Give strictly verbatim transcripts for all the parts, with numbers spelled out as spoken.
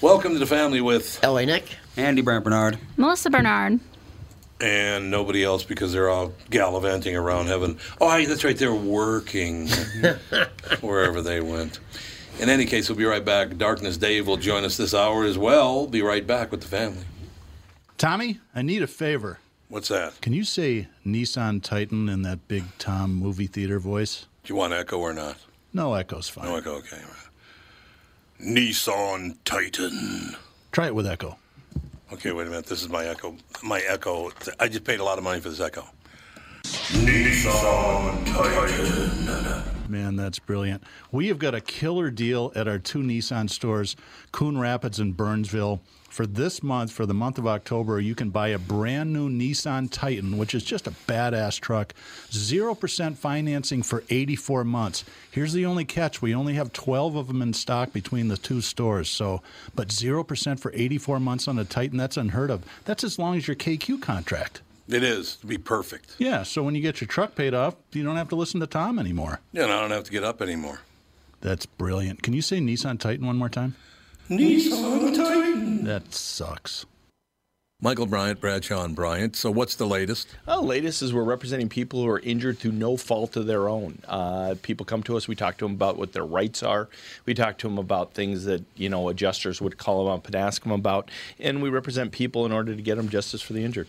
Welcome to the family with L A. Nick, Andy Brant Bernard, Melissa Bernard, and nobody else because they're all gallivanting around heaven. Oh, that's right, they're working wherever they went. In any case, we'll be right back. Darkness Dave will join us this hour as well. Be right back with the family. Tommy, I need a favor. What's that? Can you say Nissan Titan in that big Tom movie theater voice? Do you want echo or not? No echo's fine. No echo, okay. Nissan Titan. Try it with echo. Okay, wait a minute. This is my echo. My echo. I just paid a lot of money for this echo. Nissan Titan. Man, that's brilliant. We have got a killer deal at our two Nissan stores, Coon Rapids and Burnsville. For this month, for the month of October, you can buy a brand new Nissan Titan, which is just a badass truck. zero percent financing for eighty-four months. Here's the only catch. We only have twelve of them in stock between the two stores. So, but zero percent for eighty-four months on a Titan, that's unheard of. That's as long as your K Q contract. It is, to be perfect. Yeah, so when you get your truck paid off, you don't have to listen to Tom anymore. Yeah, and I don't have to get up anymore. That's brilliant. Can you say Nissan Titan one more time? Nissan Titan. That sucks. Michael Bryant, Bradshaw and Bryant. So what's the latest? Well, the latest is we're representing people who are injured through no fault of their own. Uh, people come to us. We talk to them about what their rights are. We talk to them about things that, you know, adjusters would call them up and ask them about. And we represent people in order to get them justice for the injured.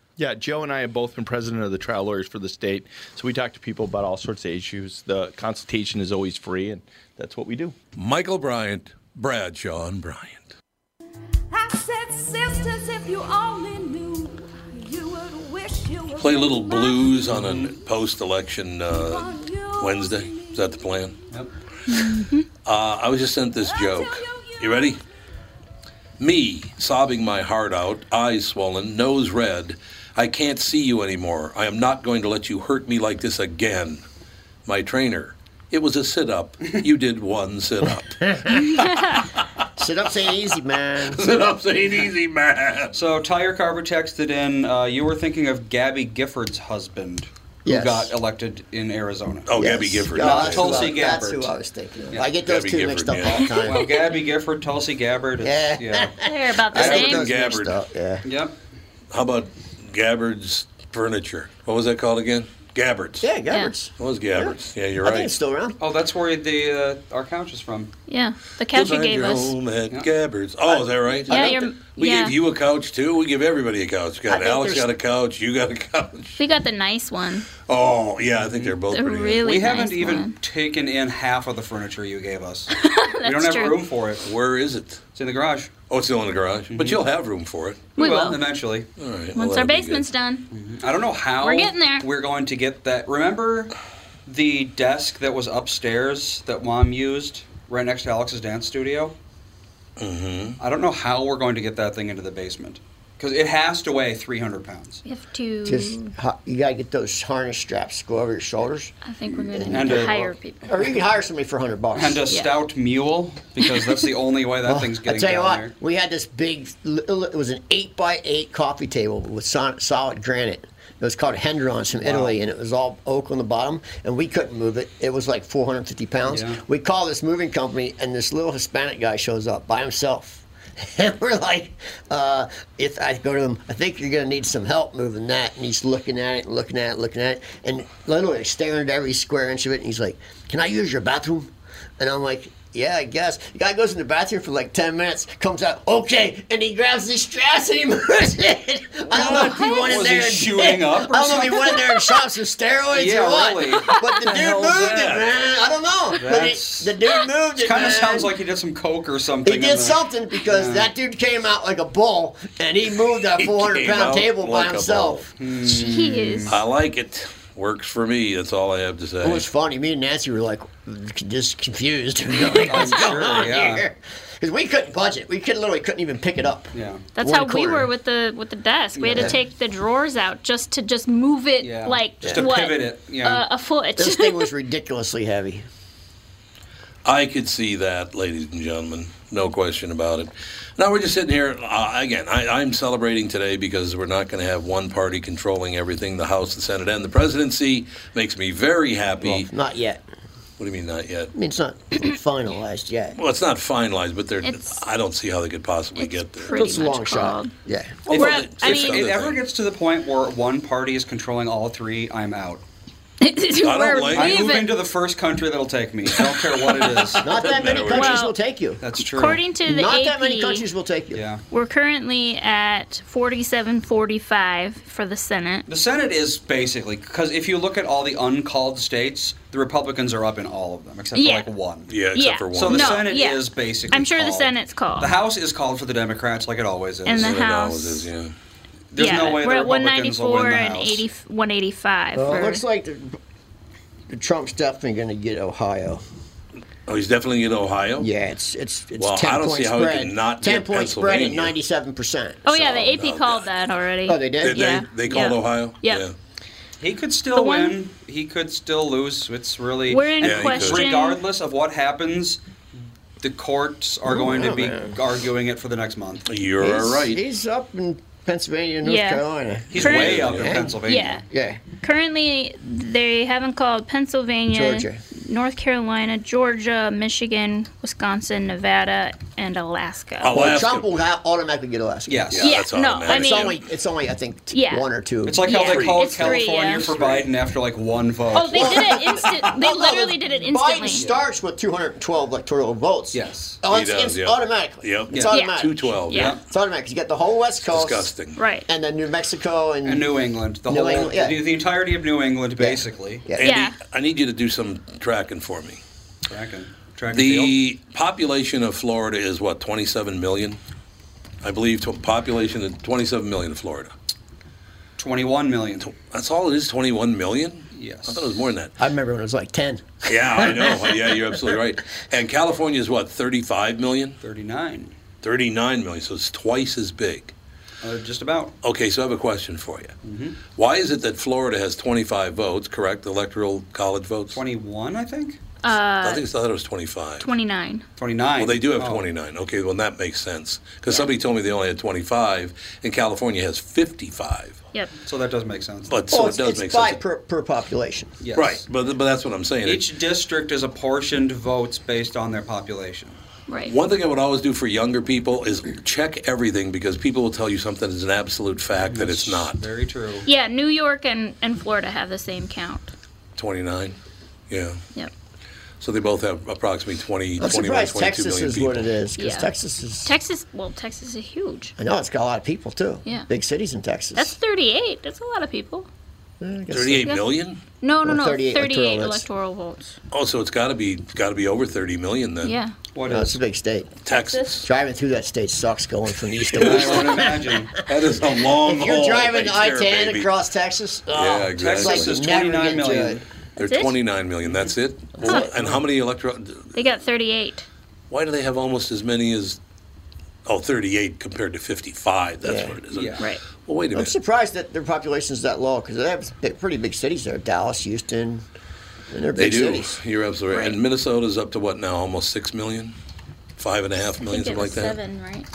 Yeah, Joe and I have both been president of the trial lawyers for the state, so we talk to people about all sorts of issues. The consultation is always free, and that's what we do. Michael Bryant, Bradshaw and Bryant. I said, sisters, if you only knew, you would wish you would play a little blues on a post-election uh, Wednesday. Is that the plan? Yep. uh, I was just sent this joke. You ready? Me, sobbing my heart out, eyes swollen, nose red. I can't see you anymore. I am not going to let you hurt me like this again. My trainer, it was a sit-up. You did one sit-up. Sit-ups ain't easy, man. Sit-ups ain't easy, man. So Tyler Carver texted in, uh, you were thinking of Gabby Gifford's husband. Who yes. got elected in Arizona. Oh, yes. Gabby Gifford. Not no, Tulsi Gabbard. That's who I was thinking of. Yeah. I get those Gabby two Gifford, mixed up yeah. all the time. Well, Gabby Gifford, Tulsi Gabbard. Is, yeah. yeah. I hear about the same. Gabbard. Up, yeah. Yep. How about Gabbard's furniture? What was that called again? Gabbard's. Yeah, Gabbard's. Yeah. What was Gabbard's? Yeah, yeah you're right. I think it's still around. Oh, that's where the uh, our couch is from. Yeah, the couch you gave your us. Home at yeah. Gabbard's. Oh, is that right? Yeah, you're, we yeah. gave you a couch too. We give everybody a couch. Got Alex got a couch. You got a couch. We got the nice one. Oh yeah, I think they're both they're pretty really good. We nice haven't even one. Taken in half of the furniture you gave us. That's we don't have true. Room for it. Where is it? It's in the garage. Oh, it's still in the garage, mm-hmm. but you'll have room for it. We, we will. will eventually. All right. Once well, our basement's done. Mm-hmm. I don't know how we're getting there. We're going to get that. Remember the desk that was upstairs that Mom used right next to Alex's dance studio? Mm-hmm. I don't know how we're going to get that thing into the basement. Because it has to weigh three hundred pounds. You have to... Just, you got to get those harness straps to go over your shoulders. I think we're going to need to hire people. Or you can hire somebody for a hundred bucks. And a yeah. stout mule, because that's the only way that well, thing's getting down there. I tell you what, there. we had this big... It was an eight by eight coffee table with solid granite. It was called Hendron's from wow. Italy, and it was all oak on the bottom, and we couldn't move it. It was like four hundred fifty pounds. Yeah. We called this moving company, and this little Hispanic guy shows up by himself. And we're like, uh, if I go to him, I think you're going to need some help moving that. And he's looking at it, looking at it, looking at it, and literally staring at every square inch of it. And he's like, can I use your bathroom? And I'm like, yeah, I guess. The guy goes in the bathroom for like ten minutes, comes out, okay. And he grabs these straps and he moves it. I don't know if he went in there and shooting up or I don't know if he went in there and shot some steroids yeah, or what. Really. But the dude moved that? it, man. I don't know. But he, the dude moved it. It kind of sounds like he did some coke or something. He did something because yeah. that dude came out like a bull and he moved that four hundred pound table like by himself. Hmm. Jeez. I like it. Works for me. That's all I have to say. It was funny. Me and Nancy were like just confused. Like, what's sure, going on yeah. here? Because we couldn't budget. We could literally couldn't even pick it up. Yeah, that's One how quarter. we were with the with the desk. We yeah. had to take the drawers out just to just move it yeah. like just to what? pivot it. Yeah, uh, a foot. This thing was ridiculously heavy. I could see that, ladies and gentlemen. No question about it. Now, we're just sitting here. Uh, again, I, I'm celebrating today because we're not going to have one party controlling everything, the House, the Senate, and the presidency. Makes me very happy. Well, not yet. What do you mean not yet? I mean, it's not finalized yet. Well, it's not finalized, but they're, I don't see how they could possibly get there. It's a long shot. Yeah. Well, if it, I mean, if it ever gets to the point where one party is controlling all three, I'm out. I don't like I move into the first country that'll take me. I don't care what it is. Not that many countries well, will take you. That's true. According to the Not A P, that many countries will take you. Yeah. We're currently at forty-seven forty-five for the Senate. The Senate is basically, because if you look at all the uncalled states, the Republicans are up in all of them, except yeah. for like one. Yeah, except yeah. for one. So the no, Senate yeah. is basically I'm sure called. the Senate's called. The House is called for the Democrats like it always is. And the, so the House is, yeah. There's yeah, no way we're at one ninety-four and eighty, one eighty-five. Well, it looks like the, the Trump's definitely going to get Ohio. Oh, he's definitely in Ohio? Yeah, it's it's it's well, ten I don't point see how spread. He can not ten get point spread at ninety-seven percent. Oh, so. yeah, the A P oh, called God. that already. Oh, they did? did yeah. They, they called yeah. Ohio? Yep. Yeah. He could still one, win. He could still lose. It's really... We're in yeah, question. Regardless of what happens... The courts are Ooh, going to be man. arguing it for the next month. You're he's, right. He's up in Pennsylvania and North yeah. Carolina. He's Currently, way up in yeah. Pennsylvania. Yeah. yeah. Currently, they haven't called Pennsylvania, Georgia. North Carolina, Georgia, Michigan, Wisconsin, Nevada, and Alaska. Alaska. Well, Trump will automatically get Alaska. Yes. Yeah, yeah, that's no, I mean, it's, only, it's only, I think, t- yeah. one or two. It's like yeah. how they called it's California three, yeah. for Biden after like one vote. Oh, they did it instant. They literally did it instantly. Biden starts with two hundred twelve electoral votes. Yes. Oh, it's, does, it's yep. automatically. Yep. It's yep. automatic. two twelve. Yeah. Yep. It's automatic. You got the whole West Coast. Disgusting. Right. And then New Mexico and, and New England. The New whole England, yeah. the, the entirety of New England, basically. Yeah. Yeah. Andy, yeah. I need you to do some tracking for me. Tracking. Tracking. The field. population of Florida is what, twenty-seven million? I believe to population of twenty-seven million in Florida. twenty-one million. That's all it is, twenty-one million? Yes. I thought it was more than that. I remember when it was like ten. Yeah, I know. Yeah, you're absolutely right. And California is what, thirty-five million? thirty-nine. thirty-nine million, so it's twice as big. Uh, just about. Okay, so I have a question for you. Mm-hmm. Why is it that Florida has twenty-five votes, correct, electoral college votes? twenty-one, I think. Uh, I think I thought it was twenty-five. twenty-nine. twenty-nine. Well, they do have oh. twenty-nine. Okay, well, that makes sense. Because yeah. somebody told me they only had twenty-five, and California has fifty-five. Yep. So that does make sense. But well, so it does make sense. It's per, per population. Yes. Right, but, but that's what I'm saying. Each it, district is apportioned votes based on their population. Right. One thing I would always do for younger people is check everything because people will tell you something is an absolute fact that it's not. Very true. Yeah, New York and, and Florida have the same count. twenty-nine? Yeah. Yep. So they both have approximately twenty, I'm twenty-one, twenty-two Texas million people. I'm surprised Texas is what it is because yeah. Texas is... Texas, well, Texas is huge. I know, it's got a lot of people, too. Yeah. Big cities in Texas. That's thirty-eight. That's a lot of people. thirty-eight million? No, no, no. thirty-eight, thirty-eight electoral, electoral votes. Oh, so it's got to be got to be over thirty million then. Yeah. What no, it's a big state. Texas. Texas. Driving through that state sucks going from east to west. I would imagine. That is a long haul. If you're driving I ten across Texas, oh, yeah, exactly. Texas is twenty-nine million. They're twenty-nine million. That's it? Huh. And how many electoral... They got thirty-eight. Why do they have almost as many as... oh, thirty-eight compared to fifty-five. That's yeah. what it is. Yeah. Right. Well, wait a I'm minute. I'm surprised that their population is that low, because they have pretty big cities there. Dallas, Houston, and they're they big do. cities. You're absolutely right. right. And Minnesota's up to what now? Almost six million? Five and a half million, something like that? Seven, right?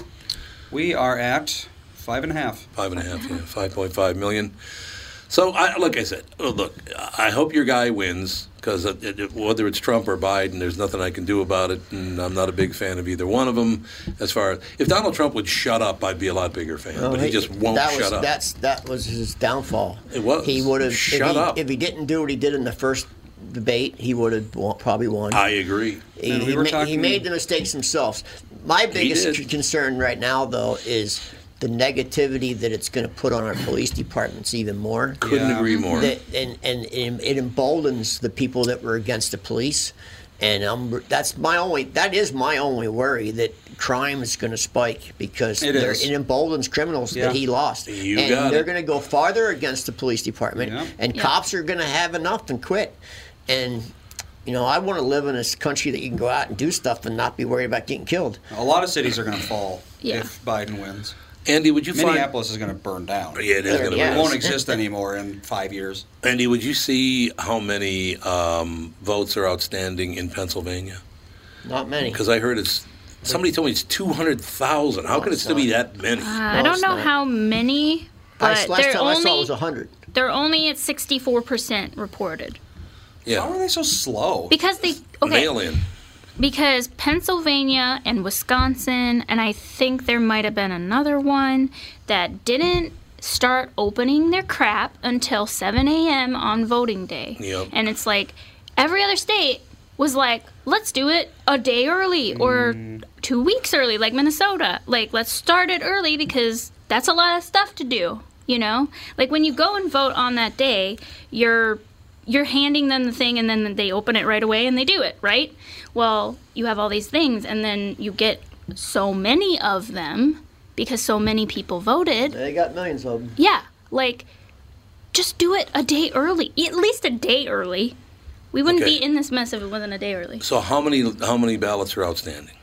We are at five and a half. Five and a half, yeah. five point five million. So, I, like I said, look, I hope your guy wins, because it, it, whether it's Trump or Biden, there's nothing I can do about it, and I'm not a big fan of either one of them. As far as, if Donald Trump would shut up, I'd be a lot bigger fan, well, but he, he just won't that was, shut up. That's, that was his downfall. It was. He would have shut if up. He, if he didn't do what he did in the first debate, he would have probably won. I agree. He, and we he, were ma- talking... he made the mistakes himself. My biggest concern right now, though, is the negativity that it's going to put on our police departments even more. Couldn't yeah. agree more. That, and, and it emboldens the people that were against the police. And um, that's my only, that is my only worry, that crime is going to spike, because it, it emboldens criminals yeah. that he lost. You and got they're going to go farther against the police department. Yeah. And yeah. cops are going to have enough and quit. And, you know, I want to live in a country that you can go out and do stuff and not be worried about getting killed. A lot of cities are going to fall yeah. if Biden wins. Andy, would you Minneapolis find... Minneapolis is going to burn down. Yeah, it is going to burn down. It won't exist anymore in five years. Andy, would you see how many um, votes are outstanding in Pennsylvania? Not many. Because I heard it's... Somebody told me it's two hundred thousand. How no, could it still not. be that many? Uh, no, I don't know not. how many, but I, last they're time only, I saw it was one hundred. They're only at sixty-four percent reported. Yeah. How are they so slow? Because they... Okay. Mail in. Because Pennsylvania and Wisconsin, and I think there might have been another one, that didn't start opening their crap until seven a.m. on voting day. Yep. And it's like every other state was like, let's do it a day early or mm. two weeks early, like Minnesota. Like, let's start it early because that's a lot of stuff to do, you know? Like, when you go and vote on that day, you're... You're handing them the thing, and then they open it right away, and they do it, right? Well, you have all these things, and then you get so many of them because so many people voted. They got millions of them. Yeah. Like, just do it a day early. At least a day early. We wouldn't okay. be in this mess if it wasn't a day early. So how many how many ballots are outstanding?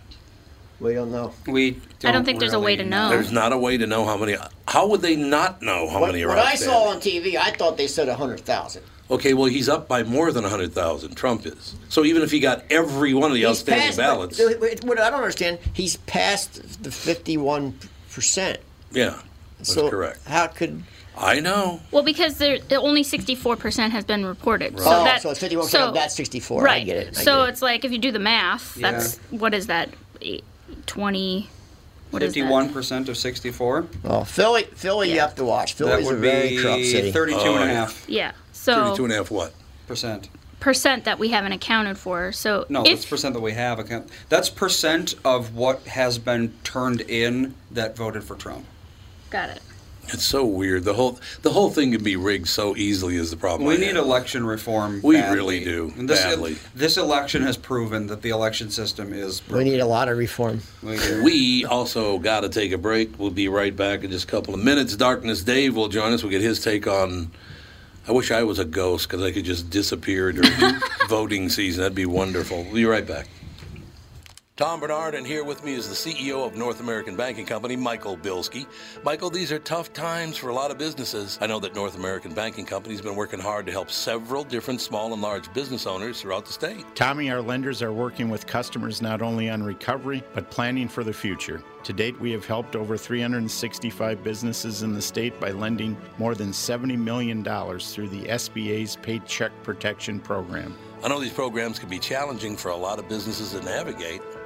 We don't know. We don't I don't think really there's a way to know. There's not a way to know how many. How would they not know how what, many are what outstanding? What I saw on T V, I thought they said one hundred thousand. Okay, well, he's up by more than one hundred thousand, Trump is. So even if he got every one of the he's outstanding passed, ballots. What I don't understand, he's past the fifty-one percent. Yeah, that's so correct. How could... I know. Well, because there, only sixty-four percent has been reported. Right. So oh, that, so it's fifty-one percent so, of that sixty-four. Right. I get it. I so get it. It's like if you do the math, yeah. that's, what is that, twenty... Fifty-one percent of sixty-four. Well, Philly, Philly, yeah. you have to watch. Philly's a very corrupt city. Thirty-two oh, and a half. Yeah. So thirty-two and a half what? Percent. Percent that we haven't accounted for. So no, if, that's percent that we have account. That's percent of what has been turned in that voted for Trump. Got it. It's so weird. The whole the whole thing can be rigged so easily is the problem. We I need have. election reform. We badly. really do. And this, badly. This election has proven that the election system is broken. We need a lot of reform. We also got to take a break. We'll be right back in just a couple of minutes. Darkness Dave will join us. We'll get his take on... I wish I was a ghost because I could just disappear during voting season. That'd be wonderful. We'll be right back. Tom Bernard, and here with me is the C E O of North American Banking Company, Michael Bilski. Michael, these are tough times for a lot of businesses. I know that North American Banking Company has been working hard to help several different small and large business owners throughout the state. Tommy, our lenders are working with customers not only on recovery, but planning for the future. To date, we have helped over three hundred sixty-five businesses in the state by lending more than seventy million dollars through the S B A's Paycheck Protection Program. I know these programs can be challenging for a lot of businesses to navigate.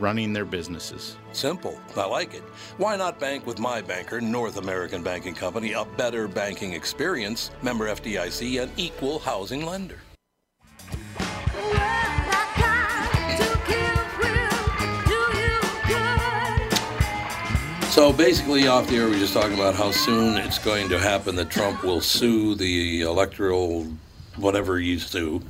running their businesses. Simple. I like it. Why not bank with my banker, North American Banking Company, a better banking experience, member F D I C, an equal housing lender. So basically, off the air, we were just talking about how soon it's going to happen that Trump will sue the electoral whatever you sue.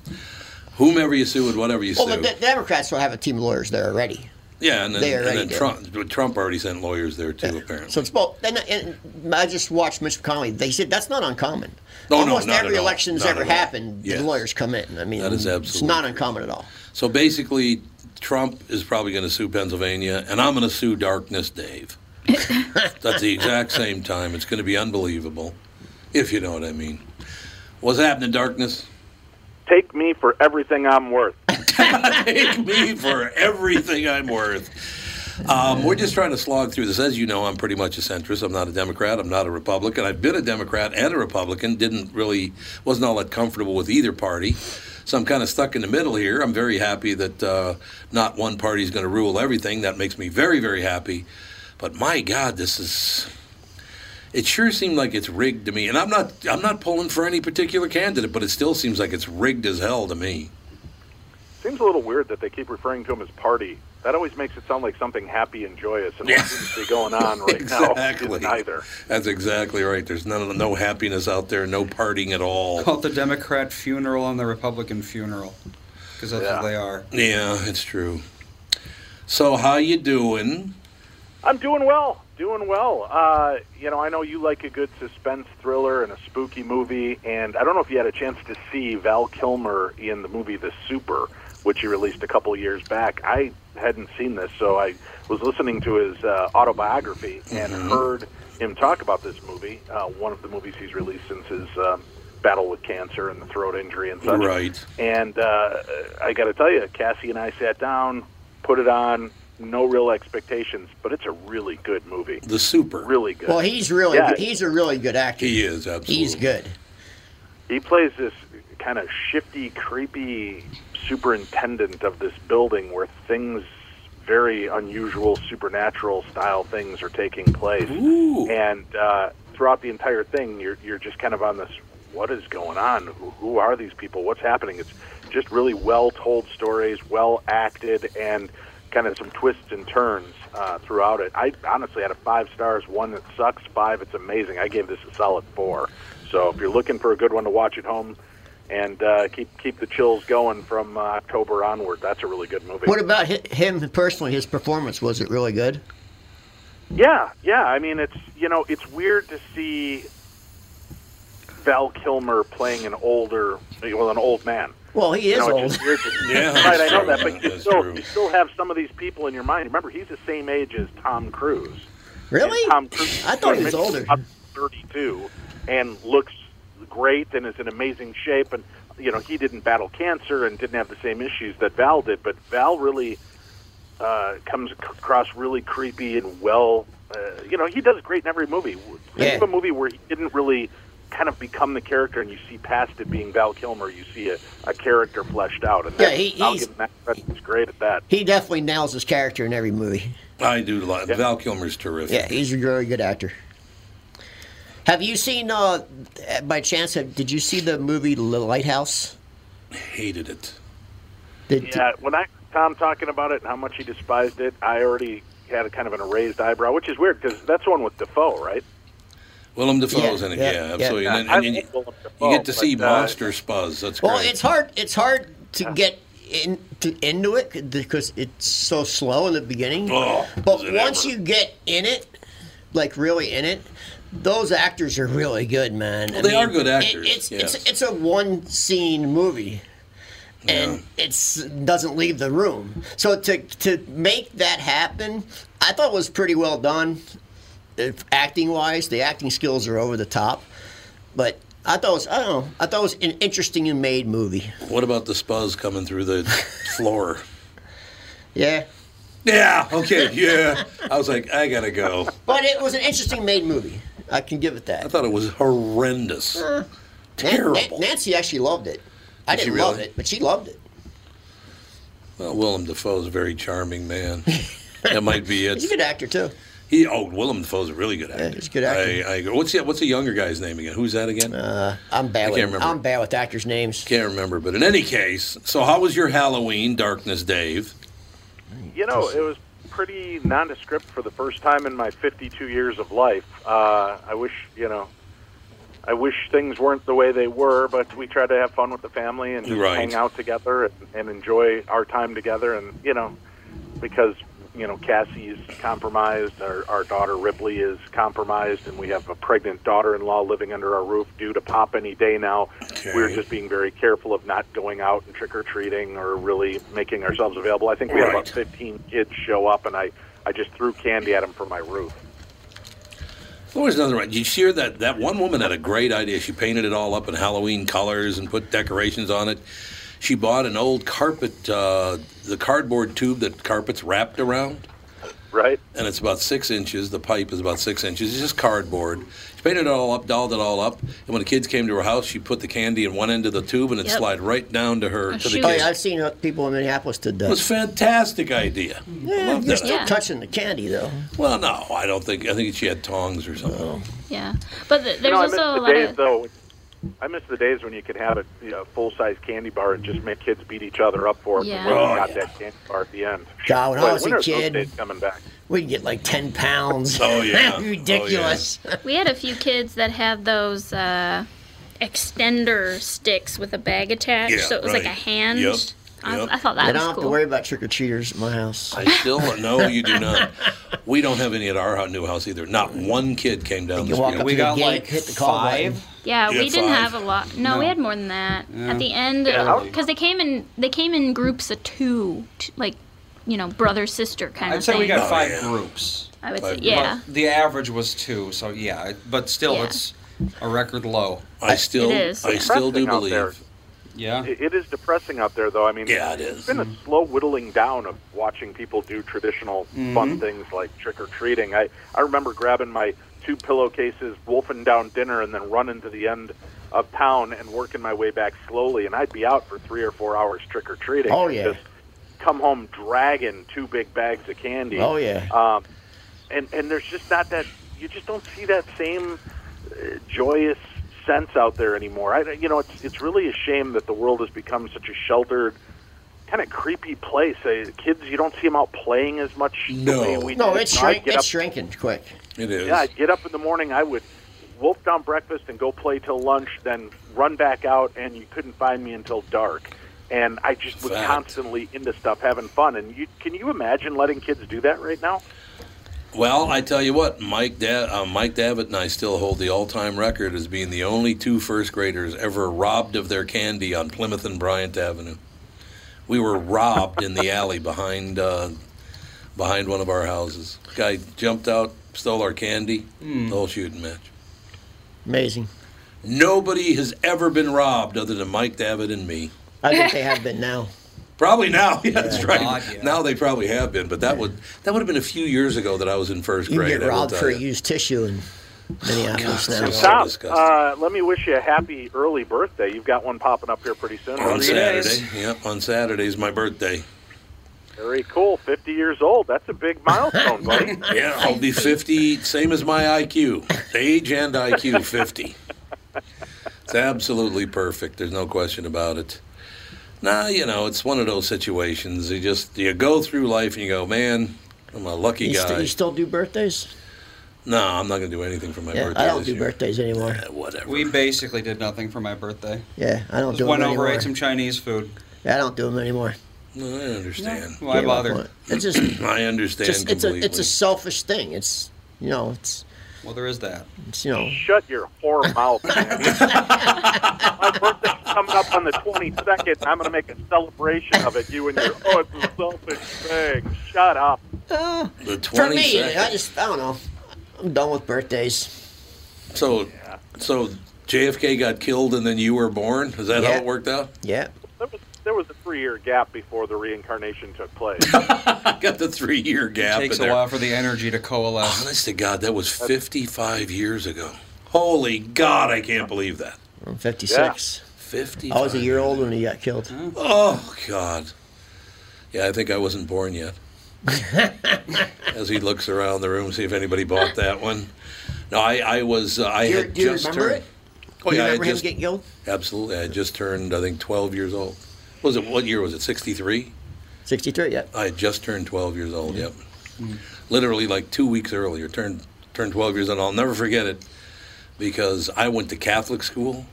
whomever you sue and whatever you well, sue. Well, the, the Democrats will have a team of lawyers there already. Yeah, and then, and then Trump, Trump already sent lawyers there too, yeah. apparently. So it's both. And, and I just watched Mitch McConnell. They said that's not uncommon. No, Almost no, every election that's ever happened, yes. the lawyers come in. I mean, that is absolutely it's not uncommon at all. So basically, Trump is probably going to sue Pennsylvania, and I'm going to sue Darkness Dave. That's the exact same time. It's going to be unbelievable, if you know what I mean. What's happening, Darkness? Take me for everything I'm worth. Take me for everything I'm worth. Um, we're just trying to slog through this. As you know, I'm pretty much a centrist. I'm not a Democrat. I'm not a Republican. I've been a Democrat and a Republican. Didn't really, wasn't all that comfortable with either party. So I'm kind of stuck in the middle here. I'm very happy that uh, not one party is going to rule everything. That makes me very, very happy. But my God, this is... It sure seemed like it's rigged to me, and I'm not I'm not pulling for any particular candidate, but it still seems like it's rigged as hell to me. Seems a little weird that they keep referring to him as party. That always makes it sound like something happy and joyous, and yeah. what seems to be going on right exactly. now is neither. That's exactly right. There's none of the, no happiness out there, no partying at all. Call it the Democrat funeral and the Republican funeral, because that's yeah. what they are. Yeah, it's true. So how you doing? I'm doing well. Doing well. Uh, you know, I know you like a good suspense thriller and a spooky movie, and I don't know if you had a chance to see Val Kilmer in the movie The Super, which he released a couple years back. I hadn't seen this, so I was listening to his uh, autobiography and mm-hmm. heard him talk about this movie, uh, one of the movies he's released since his uh, battle with cancer and the throat injury and such. Right. And uh, I got to tell you, Cassie and I sat down, put it on, no real expectations, but it's a really good movie. The Super. Really good. Well, he's really yeah. good. He's a really good actor. He is, absolutely. He's good. He plays this kind of shifty, creepy superintendent of this building where things, very unusual, supernatural style things are taking place. Ooh. And uh, throughout the entire thing, you're, you're just kind of on this, what is going on? Who, who are these people? What's happening? It's just really well-told stories, well-acted, and kind of some twists and turns uh, throughout it. I honestly had a five stars, one that sucks, five, it's amazing. I gave this a solid four. So if you're looking for a good one to watch at home and uh, keep keep the chills going from uh, October onward, that's a really good movie. What about him personally, his performance, was it really good? Yeah, yeah. I mean, it's, you know, it's weird to see Val Kilmer playing an older, well, an old man. Well, he is you know, old. Just, just, yeah, right, I know true. that, but you still, you still have some of these people in your mind. Remember, he's the same age as Tom Cruise. Really? Tom Cruise, I thought he was older. Up thirty-two, and looks great and is in amazing shape. And, you know, he didn't battle cancer and didn't have the same issues that Val did. But Val really uh, comes across really creepy and well, uh, you know, he does great in every movie. Yeah. Think of a movie where he didn't really kind of become the character, and you see past it being Val Kilmer, you see a, a character fleshed out. And yeah, he, I'll he's, give him that. He's great at that. He definitely nails his character in every movie. I do. Like yeah. Val Kilmer's terrific. Yeah, he's a very good actor. Have you seen, uh, by chance, did you see the movie The Lighthouse? Hated it. Did, yeah, when I Tom talking about it and how much he despised it, I already had a kind of an erased eyebrow, which is weird because that's the one with Dafoe, right? Willem Dafoe's yeah, in it, yeah, yeah absolutely. Yeah. And, then, and then you, Dafoe, you get to see but, uh, monster spas. That's well, great. Well, it's hard. It's hard to yeah. get in, to, into it because it's so slow in the beginning. Oh, but once ever. you get in it, like really in it, those actors are really good, man. Well, I they mean, are good actors. It, it's, yes. it's it's a one scene movie, and yeah. it doesn't leave the room. So to to make that happen, I thought it was pretty well done. Acting-wise, the acting skills are over the top, but I thought it was, I don't know, I thought it was an interestingly made movie. What about the spas coming through the floor? Yeah. Yeah, okay, yeah. I was like, I gotta go. But it was an interesting made movie. I can give it that. I thought it was horrendous. Uh, Terrible. N- N- Nancy actually loved it. I Did didn't really? love it, but she loved it. Well, Willem Dafoe's a very charming man. That might be it. He's a good actor, too. He, oh, Willem Dafoe's a really good actor. Yeah, he's a good actor. I, I, what's, the, what's the younger guy's name again? Who's that again? Uh, I'm bad I can't with, remember. I'm bad with actors' names. Can't remember. But in any case, so how was your Halloween, Darkness Dave? You know, it was pretty nondescript for the first time in my fifty-two years of life. Uh, I wish, you know, I wish things weren't the way they were, but we try to have fun with the family and just right. hang out together and, and enjoy our time together. And, you know, because, you know, Cassie's compromised, our, our daughter Ripley is compromised, and we have a pregnant daughter-in-law living under our roof due to pop any day now. Okay. We're just being very careful of not going out and trick-or-treating or really making ourselves available. I think we right. had about fifteen kids show up, and I, I just threw candy at them from my roof. Always nothing right. You hear that that one woman had a great idea. She painted it all up in Halloween colors and put decorations on it. She bought an old carpet, uh, the cardboard tube that carpet's wrapped around. Right. And it's about six inches. The pipe is about six inches. It's just cardboard. She painted it all up, dolled it all up. And when the kids came to her house, she put the candy in one end of the tube, and it yep. slid right down to her. Oh, to the oh, yeah, I've seen people in Minneapolis did that. It was a fantastic idea. Yeah, you're that. still yeah. touching the candy, though. Well, no, I don't think. I think she had tongs or something. Oh. Yeah. But the, there's you know, also I miss a the lot days, of... Though. I miss the days when you could have a you know, full-size candy bar and just make kids beat each other up for it. Yeah. When oh, you got yeah. that candy bar at the end. God, when Boy, I was when a kid, coming back? we get like ten pounds. Oh, yeah. Ridiculous. Oh, yeah. We had a few kids that had those uh, extender sticks with a bag attached, yeah, so it was right. like a hand. Yep. I, yep. I thought that I was cool. I don't have cool. to worry about trick-or-treaters at my house. I still no, you do not. We don't have any at our new house either. Not one kid came down the street. We got gate, like hit the call five. Button. Yeah, you we didn't five. have a lot. No, no, we had more than that. Yeah. At the end, because yeah. they came in, they came in groups of two, t- like you know, brother sister kind I'd of thing. I'd say we got five oh, yeah. groups. I would five say yeah. But the average was two, so yeah. But still, yeah. it's a record low. I still, it is, I yeah. still do believe. Yeah, it is depressing out there, though. I mean, yeah, it is. It's been mm-hmm. a slow whittling down of watching people do traditional mm-hmm. fun things like trick-or-treating. I, I remember grabbing my two pillowcases, wolfing down dinner, and then running to the end of town and working my way back slowly, and I'd be out for three or four hours trick-or-treating. Oh, yeah. Just come home dragging two big bags of candy. Oh, yeah. Um, and, and there's just not that... You just don't see that same uh, joyous... sense out there anymore. I, you know, it's it's really a shame that the world has become such a sheltered, kind of creepy place. Uh, kids, you don't see them out playing as much. No, the way we no, did. it's, shrink, it's up, shrinking quick. It is. Yeah, I'd get up in the morning. I would wolf down breakfast and go play till lunch, then run back out, and you couldn't find me until dark. And I just was Fact. constantly into stuff, having fun. And you, can you imagine letting kids do that right now? Well, I tell you what, Mike, da- uh, Mike Davitt and I still hold the all-time record as being the only two first graders ever robbed of their candy on Plymouth and Bryant Avenue. We were robbed in the alley behind uh, behind one of our houses. Guy jumped out, stole our candy, mm. the whole shooting match. Amazing. Nobody has ever been robbed other than Mike Davitt and me. I think they have been now. Probably now, yeah, yeah, that's right. God, yeah. Now they probably have been, but that yeah. would that would have been a few years ago that I was in first grade. You get robbed for used tissue in Minneapolis oh, now. Tom, so uh, let me wish you a happy early birthday. You've got one popping up here pretty soon. On Three Saturday, days. Yep. On Saturday's my birthday. Very cool. Fifty years old. That's a big milestone, buddy. Yeah, I'll be fifty. Same as my I Q, age and I Q, fifty. It's absolutely perfect. There's no question about it. Nah, you know, it's one of those situations. You just you go through life and you go, man, I'm a lucky you guy. St- you still do birthdays? No, I'm not going to do anything for my yeah, birthday. I don't do year. birthdays anymore. Yeah, whatever. We basically did nothing for my birthday. Yeah, I don't just do them anymore. Went over, ate some Chinese food. Yeah, I don't do them anymore. No, I understand. Yeah. Why bother? It's just I understand just, completely. It's a, it's a selfish thing. It's you know, it's. Well, there is that. It's, you know. Shut your whore mouth, man. My birthday's coming up on the twenty-second, and I'm going to make a celebration of it. You and your, oh, it's a selfish thing. Shut up. Uh, the twenty-second. For me, I just, I don't know. I'm done with birthdays. So, yeah. so J F K got killed, and then you were born? Is that yeah. how it worked out? Yeah. There was, there was a three-year gap before the reincarnation took place. Got the three-year gap. It takes in a there. while for the energy to coalesce. Honest to God, that was fifty-five years ago. Holy God, I can't believe that. I'm fifty-six. Yeah. fifty-five. I was a year old when he got killed. Huh? Oh, God. Yeah, I think I wasn't born yet. As he looks around the room, see if anybody bought that one. No, I, I was... Uh, I do you, had do you just remember turned, it? Oh, do you yeah, remember I him just, getting killed? Absolutely. I had just turned, I think, twelve years old. Was it what year was it? sixty-three? sixty-three, yeah. I had just turned twelve years old, yep. Mm-hmm. Literally like two weeks earlier, turned turned twelve years old. I'll never forget it. because I went to Catholic school,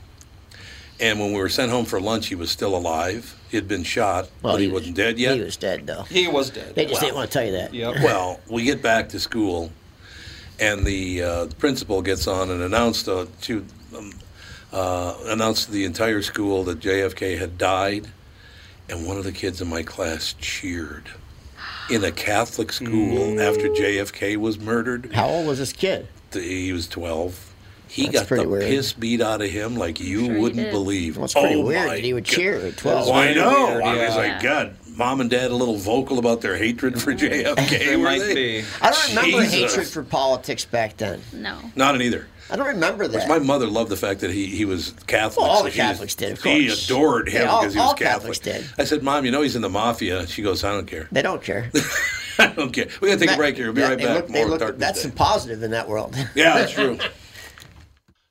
and when we were sent home for lunch, he was still alive. He had been shot, well, but he, he was, wasn't dead yet. He was dead, though. He was dead. They just well, didn't want to tell you that. Yep. Well, we get back to school, and the, uh, the principal gets on and announced uh, to um, uh, announced to the entire school that J F K had died, and one of the kids in my class cheered. In a Catholic school mm. after J F K was murdered. How old was this kid? He was twelve. He That's got the weird. piss beat out of him like you sure wouldn't he believe. Well, it's pretty oh weird that he would God. cheer at twelve. Oh, I know. Weird. I was yeah. like, God, mom and dad a little vocal about their hatred for J F K. They might they? be. I don't remember Jesus. hatred for politics back then. No. Not either. I don't remember that. My mother loved the fact that he, he was Catholic. Well, all the so Catholics was, did, of course. He adored him yeah, all, because he was all Catholic. Catholics did. I said, Mom, you know he's in the mafia. She goes, I don't care. They don't care. I don't care. We're going to take that, a break here. We'll be yeah, right back. Look, More look, Darkness that's Day. the positive in that world. Yeah, that's true.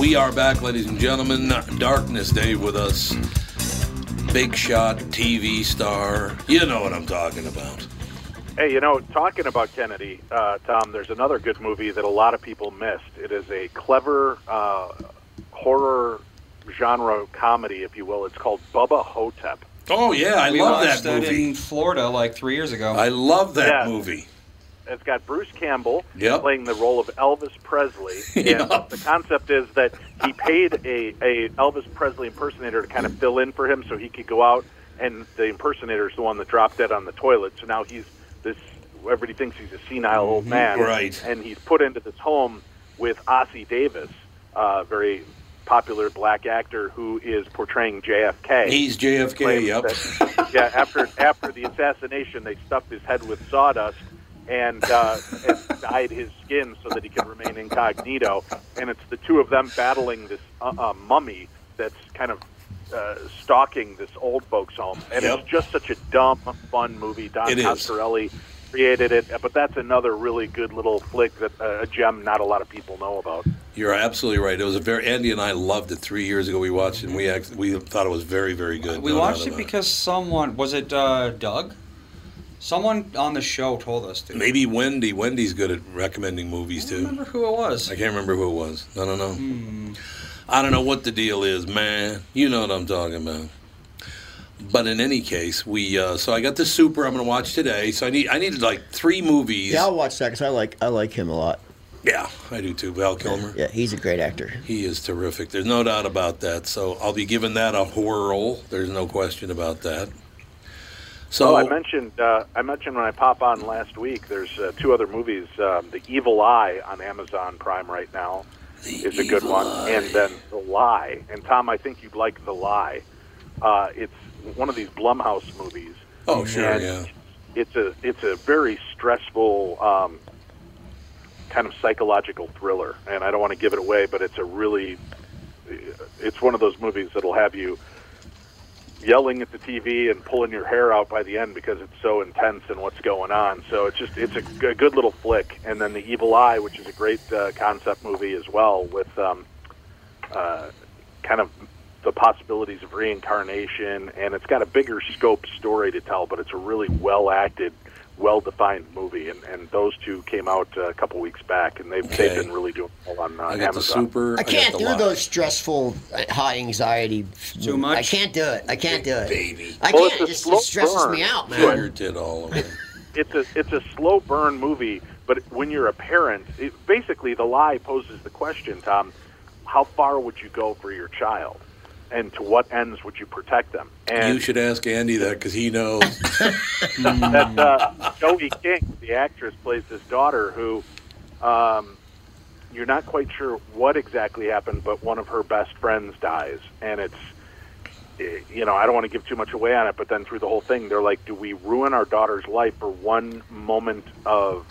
We are back, ladies and gentlemen. Darkness Day with us. Big shot, T V star. You know what I'm talking about. Hey, you know, talking about Kennedy, uh, Tom, there's another good movie that a lot of people missed. It is a clever uh, horror genre comedy, if you will. It's called Bubba Hotep. Oh, yeah, I we love that movie. We watched that in Florida like three years ago. I love that yeah. movie. It's got Bruce Campbell yep. playing the role of Elvis Presley. And yep. the concept is that he paid a, a Elvis Presley impersonator to kind of fill in for him so he could go out, and the impersonator is the one that dropped dead on the toilet. So now he's this, everybody thinks he's a senile old man. Right. And he's put into this home with Ossie Davis, a very popular black actor who is portraying J F K. He's J F K, yep. That, yeah, after, after the assassination, they stuffed his head with sawdust. And, uh, and dyed his skin so that he could remain incognito. And it's the two of them battling this uh, uh, mummy that's kind of uh, stalking this old folks' home. And yep. it's just such a dumb, fun movie. Don Coscarelli created it. But that's another really good little flick, that uh, a gem not a lot of people know about. You're absolutely right. It was a very Andy and I loved it. Three years ago we watched it, and we, actually, we thought it was very, very good. We no watched it because it. someone, was it uh, Doug? Someone on the show told us to. Maybe Wendy. Wendy's good at recommending movies, too. I don't too. remember who it was. I can't remember who it was. I don't know. Hmm. I don't know what the deal is, man. You know what I'm talking about. But in any case, we. Uh, so I got The Super I'm going to watch today. So I need. I needed like three movies. Yeah, I'll watch that because I like, I like him a lot. Yeah, I do, too. Val Kilmer. Yeah, yeah, he's a great actor. He is terrific. There's no doubt about that. So I'll be giving that a whirl. There's no question about that. So oh, I mentioned uh, I mentioned when I pop on last week, there's uh, two other movies. Um, The Evil Eye on Amazon Prime right now the is a good one. Eye. And then The Lie. And, Tom, I think you'd like The Lie. Uh, it's one of these Blumhouse movies. Oh, sure, and yeah. It's a, it's a very stressful um, kind of psychological thriller. And I don't want to give it away, but it's a really – it's one of those movies that will have you – yelling at the T V and pulling your hair out by the end because it's so intense and what's going on. So it's just it's a g- good little flick. And then The Evil Eye, which is a great uh, concept movie as well, with um, uh, kind of the possibilities of reincarnation. And it's got a bigger scope story to tell, but it's a really well-acted, well-defined movie. And, and those two came out uh, a couple weeks back, and they've, okay. they've been really doing well on uh, I Amazon. The super, I can't I do lie. those stressful, high anxiety. Too much? I can't do it. I can't do it. Baby. I well, can't. It just it stresses burn. me out, man. Sugar did all of it. it's a it's a slow burn movie, but when you're a parent, it, basically The Lie poses the question, Tom, how far would you go for your child? And to what ends would you protect them? And you should ask Andy that, because he knows. That's uh, Joey King, the actress, plays this daughter who um, you're not quite sure what exactly happened, but one of her best friends dies. And it's, you know, I don't want to give too much away on it, but then through the whole thing, they're like, do we ruin our daughter's life for one moment of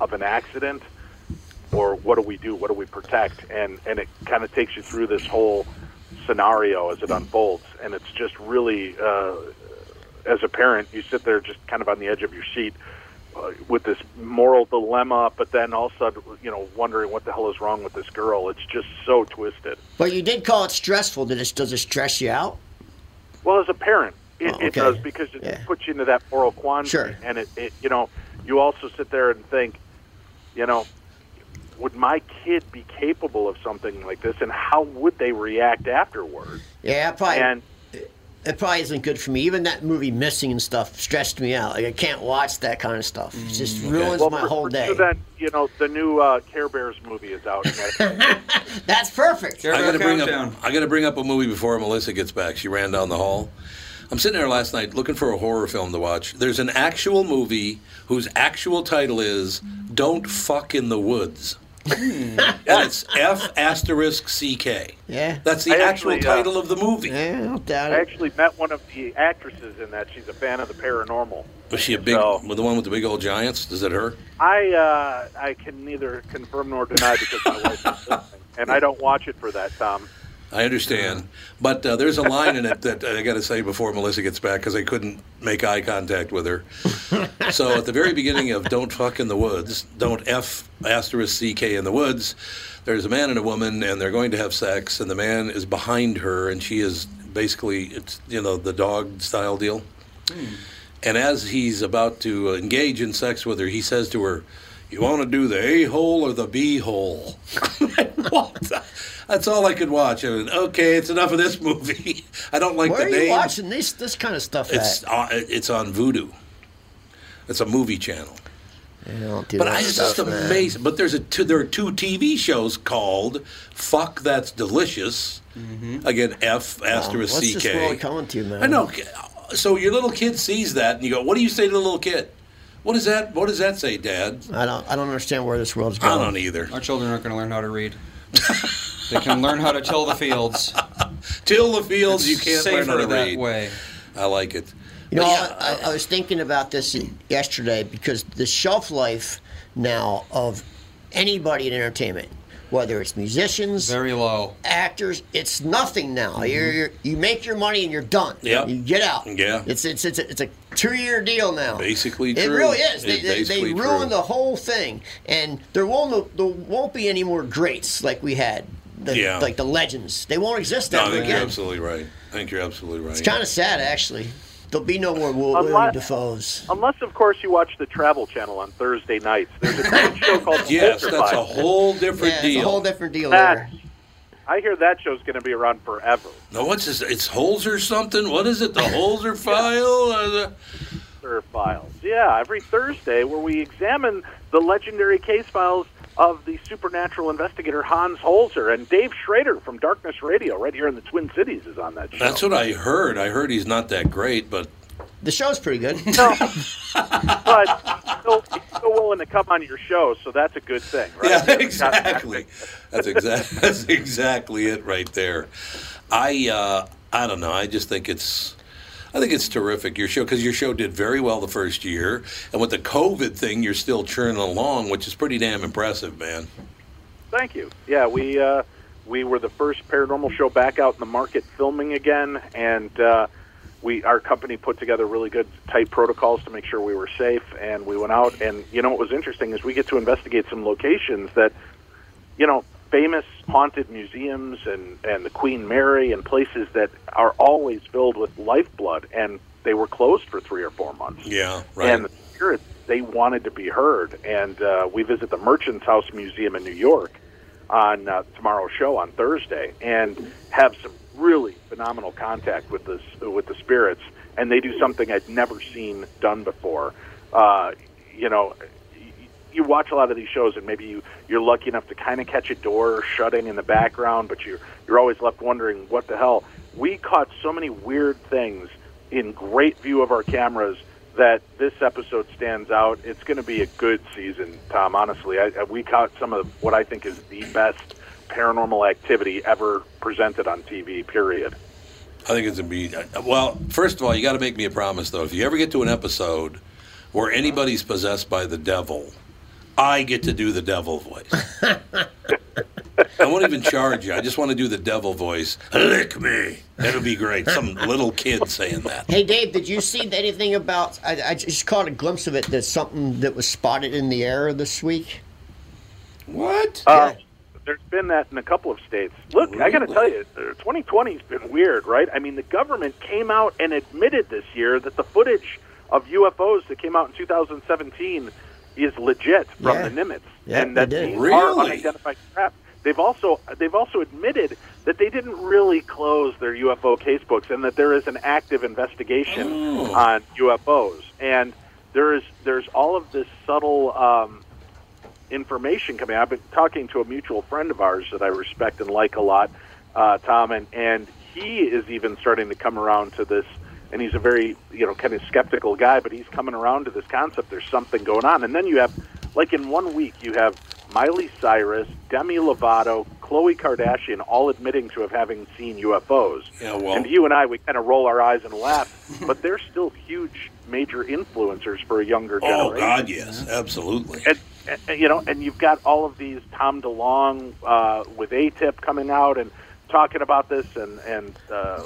of an accident? Or what do we do? What do we protect? And, and it kind of takes you through this whole scenario as it unfolds, and it's just really uh, as a parent, you sit there just kind of on the edge of your seat uh, with this moral dilemma, but then also, you know, wondering what the hell is wrong with this girl. It's just so twisted. But you did call it stressful. Did it, does it stress you out? Well, as a parent, it, oh, okay. it does, because it yeah. puts you into that moral quandary. Sure. And it, it, you know, you also sit there and think, you know, would my kid be capable of something like this, and how would they react afterward? Yeah, probably. And it probably isn't good for me. Even that movie Missing and stuff stressed me out. Like, I can't watch that kind of stuff. It just ruins well, my for, whole day. So that, you know, the new uh, Care Bears movie is out. That's perfect. I got to bring up. I got to bring up a movie before Melissa gets back. She ran down the hall. I'm sitting there last night looking for a horror film to watch. There's an actual movie whose actual title is "Don't Fuck in the Woods." And it's F asterisk C K. Yeah. That's the I actual actually, title uh, of the movie. Yeah, I don't doubt it. I actually met one of the actresses in that. She's a fan of the paranormal. Was she a big, so, the one with the big old giants? Is it her? I uh, I can neither confirm nor deny, because my wife is listening. And I don't watch it for that, Tom. I understand. But uh, there's a line in it that I got to say before Melissa gets back, because I couldn't make eye contact with her. So at the very beginning of Don't Fuck in the Woods, don't F asterisk C K in the woods, there's a man and a woman, and they're going to have sex, and the man is behind her, and she is basically, it's, you know, the dog style deal. Hmm. And as he's about to engage in sex with her, he says to her, "You want to do the A-hole or the B-hole?" What the? That's all I could watch. I mean, okay, it's enough of this movie. I don't like Where the name. Where are you watching this, this kind of stuff it's, at? Uh, it's on Vudu. It's a movie channel. I don't do but that I, it's stuff, just amazing. Man. But there's a two, there are two T V shows called Fuck That's Delicious. Mm-hmm. Again, F asterisk C K. What's this world coming to, man? I know. So your little kid sees that, and you go, what do you say to the little kid? What does that? What does that say, Dad? I don't. I don't understand where this world's going. I don't either. Our children aren't going to learn how to read. They can learn how to till the fields. Till the fields. It's you can't learn how to that read. Way. I like it. You know, yeah. I, I was thinking about this yesterday, because the shelf life now of anybody in entertainment, whether it's musicians, very low, actors, it's nothing now. Mm-hmm. You're, you're, you make your money and you're done. Yep. You get out. Yeah. It's it's it's a, it's a two-year deal now. Basically, it true. really is. They, they, they ruined the whole thing, and there won't there won't be any more greats like we had. The, yeah. Like the legends, they won't exist ever no, I think again. You're absolutely right. I think you're absolutely right. It's kind of sad, actually. There'll be no more Willem unless, Dafoes. Unless, of course, you watch the Travel Channel on Thursday nights. There's a great show called The Yes, Poltergeist. That's a whole different yeah, deal. It's a whole different deal that, there. I hear that show's going to be around forever. No, what's this? It's Holzer something? What is it? The Holzer File? Yeah. The... Holzer Files. Yeah, every Thursday, where we examine the legendary case files of the supernatural investigator Hans Holzer, and Dave Schrader from Darkness Radio right here in the Twin Cities is on that show. That's what I heard. I heard he's not that great, but... The show's pretty good. No, but he's still, still willing to come on your show, so that's a good thing, right? Yeah, exactly. That's, exa- that's exactly it right there. I uh, I don't know. I just think it's... I think it's terrific, your show, because your show did very well the first year. And with the COVID thing, you're still churning along, which is pretty damn impressive, man. Thank you. Yeah, we uh, we were the first paranormal show back out in the market filming again. And uh, we our company put together really good, tight protocols to make sure we were safe. And we went out. And, you know, what was interesting is we get to investigate some locations that, you know, famous haunted museums and, and the Queen Mary and places that are always filled with lifeblood, and they were closed for three or four months. Yeah, right. And the spirits, they wanted to be heard. And uh, we visit the Merchant's House Museum in New York on uh, tomorrow's show on Thursday, and have some really phenomenal contact with the, with the spirits. And they do something I'd never seen done before. uh, you know, you watch a lot of these shows, and maybe you, you're lucky enough to kind of catch a door shutting in the background, but you're, you're always left wondering, what the hell? We caught so many weird things in great view of our cameras that this episode stands out. It's going to be a good season, Tom, honestly. I, I, we caught some of what I think is the best paranormal activity ever presented on T V, period. I think it's a be well, first of all, you got to make me a promise, though. If you ever get to an episode where anybody's possessed by the devil, I get to do the devil voice. I won't even charge you. I just want to do the devil voice. Lick me. That'll be great. Some little kid saying that. Hey, Dave, did you see anything about, I, I just caught a glimpse of it, there's something that was spotted in the air this week? What? Uh, yeah. There's been that in a couple of states. Look, really? I got to tell you, twenty twenty's been weird, right? I mean, the government came out and admitted this year that the footage of U F Os that came out in two thousand seventeen is legit from yeah. the Nimitz, yeah, and that these really? are unidentified crap. They've also they've also admitted that they didn't really close their U F O case books, and that there is an active investigation oh. on U F Os. And there is there's all of this subtle um, information coming out. I've been talking to a mutual friend of ours that I respect and like a lot, uh, Tom, and, and he is even starting to come around to this. And he's a very, you know, kind of skeptical guy, but he's coming around to this concept. There's something going on. And then you have, like in one week, you have Miley Cyrus, Demi Lovato, Khloe Kardashian, all admitting to have having seen U F Os. Yeah, well. And you and I, we kind of roll our eyes and laugh, but they're still huge, major influencers for a younger generation. Oh, God, yes, absolutely. And, and, you know, and you've got all of these Tom DeLonge uh, with A T I P coming out and talking about this, and, and uh,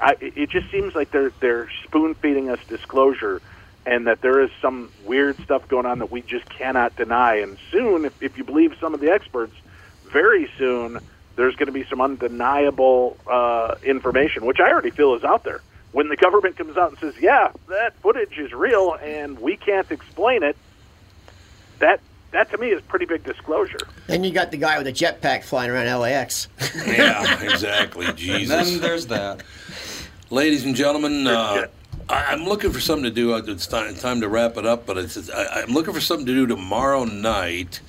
I, it just seems like they're they're spoon-feeding us disclosure, and that there is some weird stuff going on that we just cannot deny. And soon, if, if you believe some of the experts, very soon there's going to be some undeniable uh, information, which I already feel is out there. When the government comes out and says, yeah, that footage is real and we can't explain it, that that to me is pretty big disclosure. Then you got the guy with a jetpack flying around L A X. Yeah, exactly. Jesus. And then there's that. Ladies and gentlemen, uh, I'm looking for something to do. It's time to wrap it up, but it's, it's, I, I'm looking for something to do tomorrow night.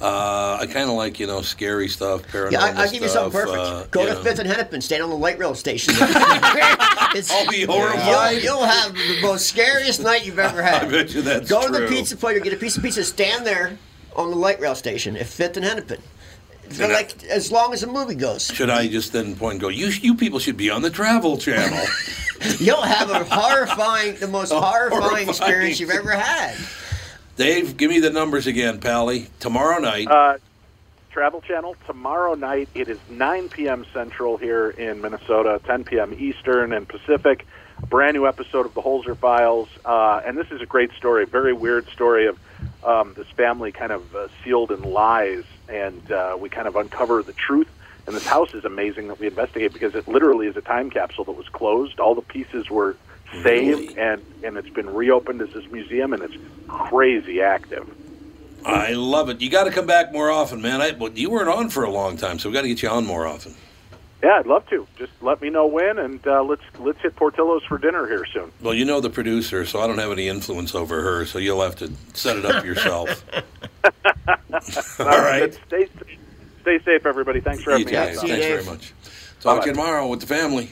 Uh, I kind of like, you know, scary stuff, paranormal yeah, I, I'll stuff. I'll give you something perfect. Uh, Go to know. Fifth and Hennepin, stand on the light rail station. I'll be horrified. You'll, you'll have the most scariest night you've ever had. I bet you that's Go true. Go to the pizza place, get a piece of pizza, stand there on the light rail station at Fifth and Hennepin. They're like, as long as the movie goes. Should I just then point and go, you you people should be on the Travel Channel. You'll have a horrifying, the most horrifying, horrifying experience you've ever had. Dave, give me the numbers again, Pally. Tomorrow night. Uh, Travel Channel, tomorrow night. It is nine p.m. Central here in Minnesota, ten p.m. Eastern and Pacific. A brand new episode of The Holzer Files. Uh, and this is a great story, very weird story of um, this family kind of uh, sealed in lies. And uh, we kind of uncover the truth. And this house is amazing that we investigate, because it literally is a time capsule that was closed. All the pieces were saved, and, and it's been reopened as this museum, and it's crazy active. I love it. You got to come back more often, man. I, well, you weren't on for a long time, so we got to get you on more often. Yeah, I'd love to. Just let me know when, and uh, let's let's hit Portillo's for dinner here soon. Well, you know the producer, so I don't have any influence over her, so you'll have to set it up yourself. All right. Stay, stay safe, everybody. Thanks for having me. Thanks very much. Talk to you tomorrow with the family.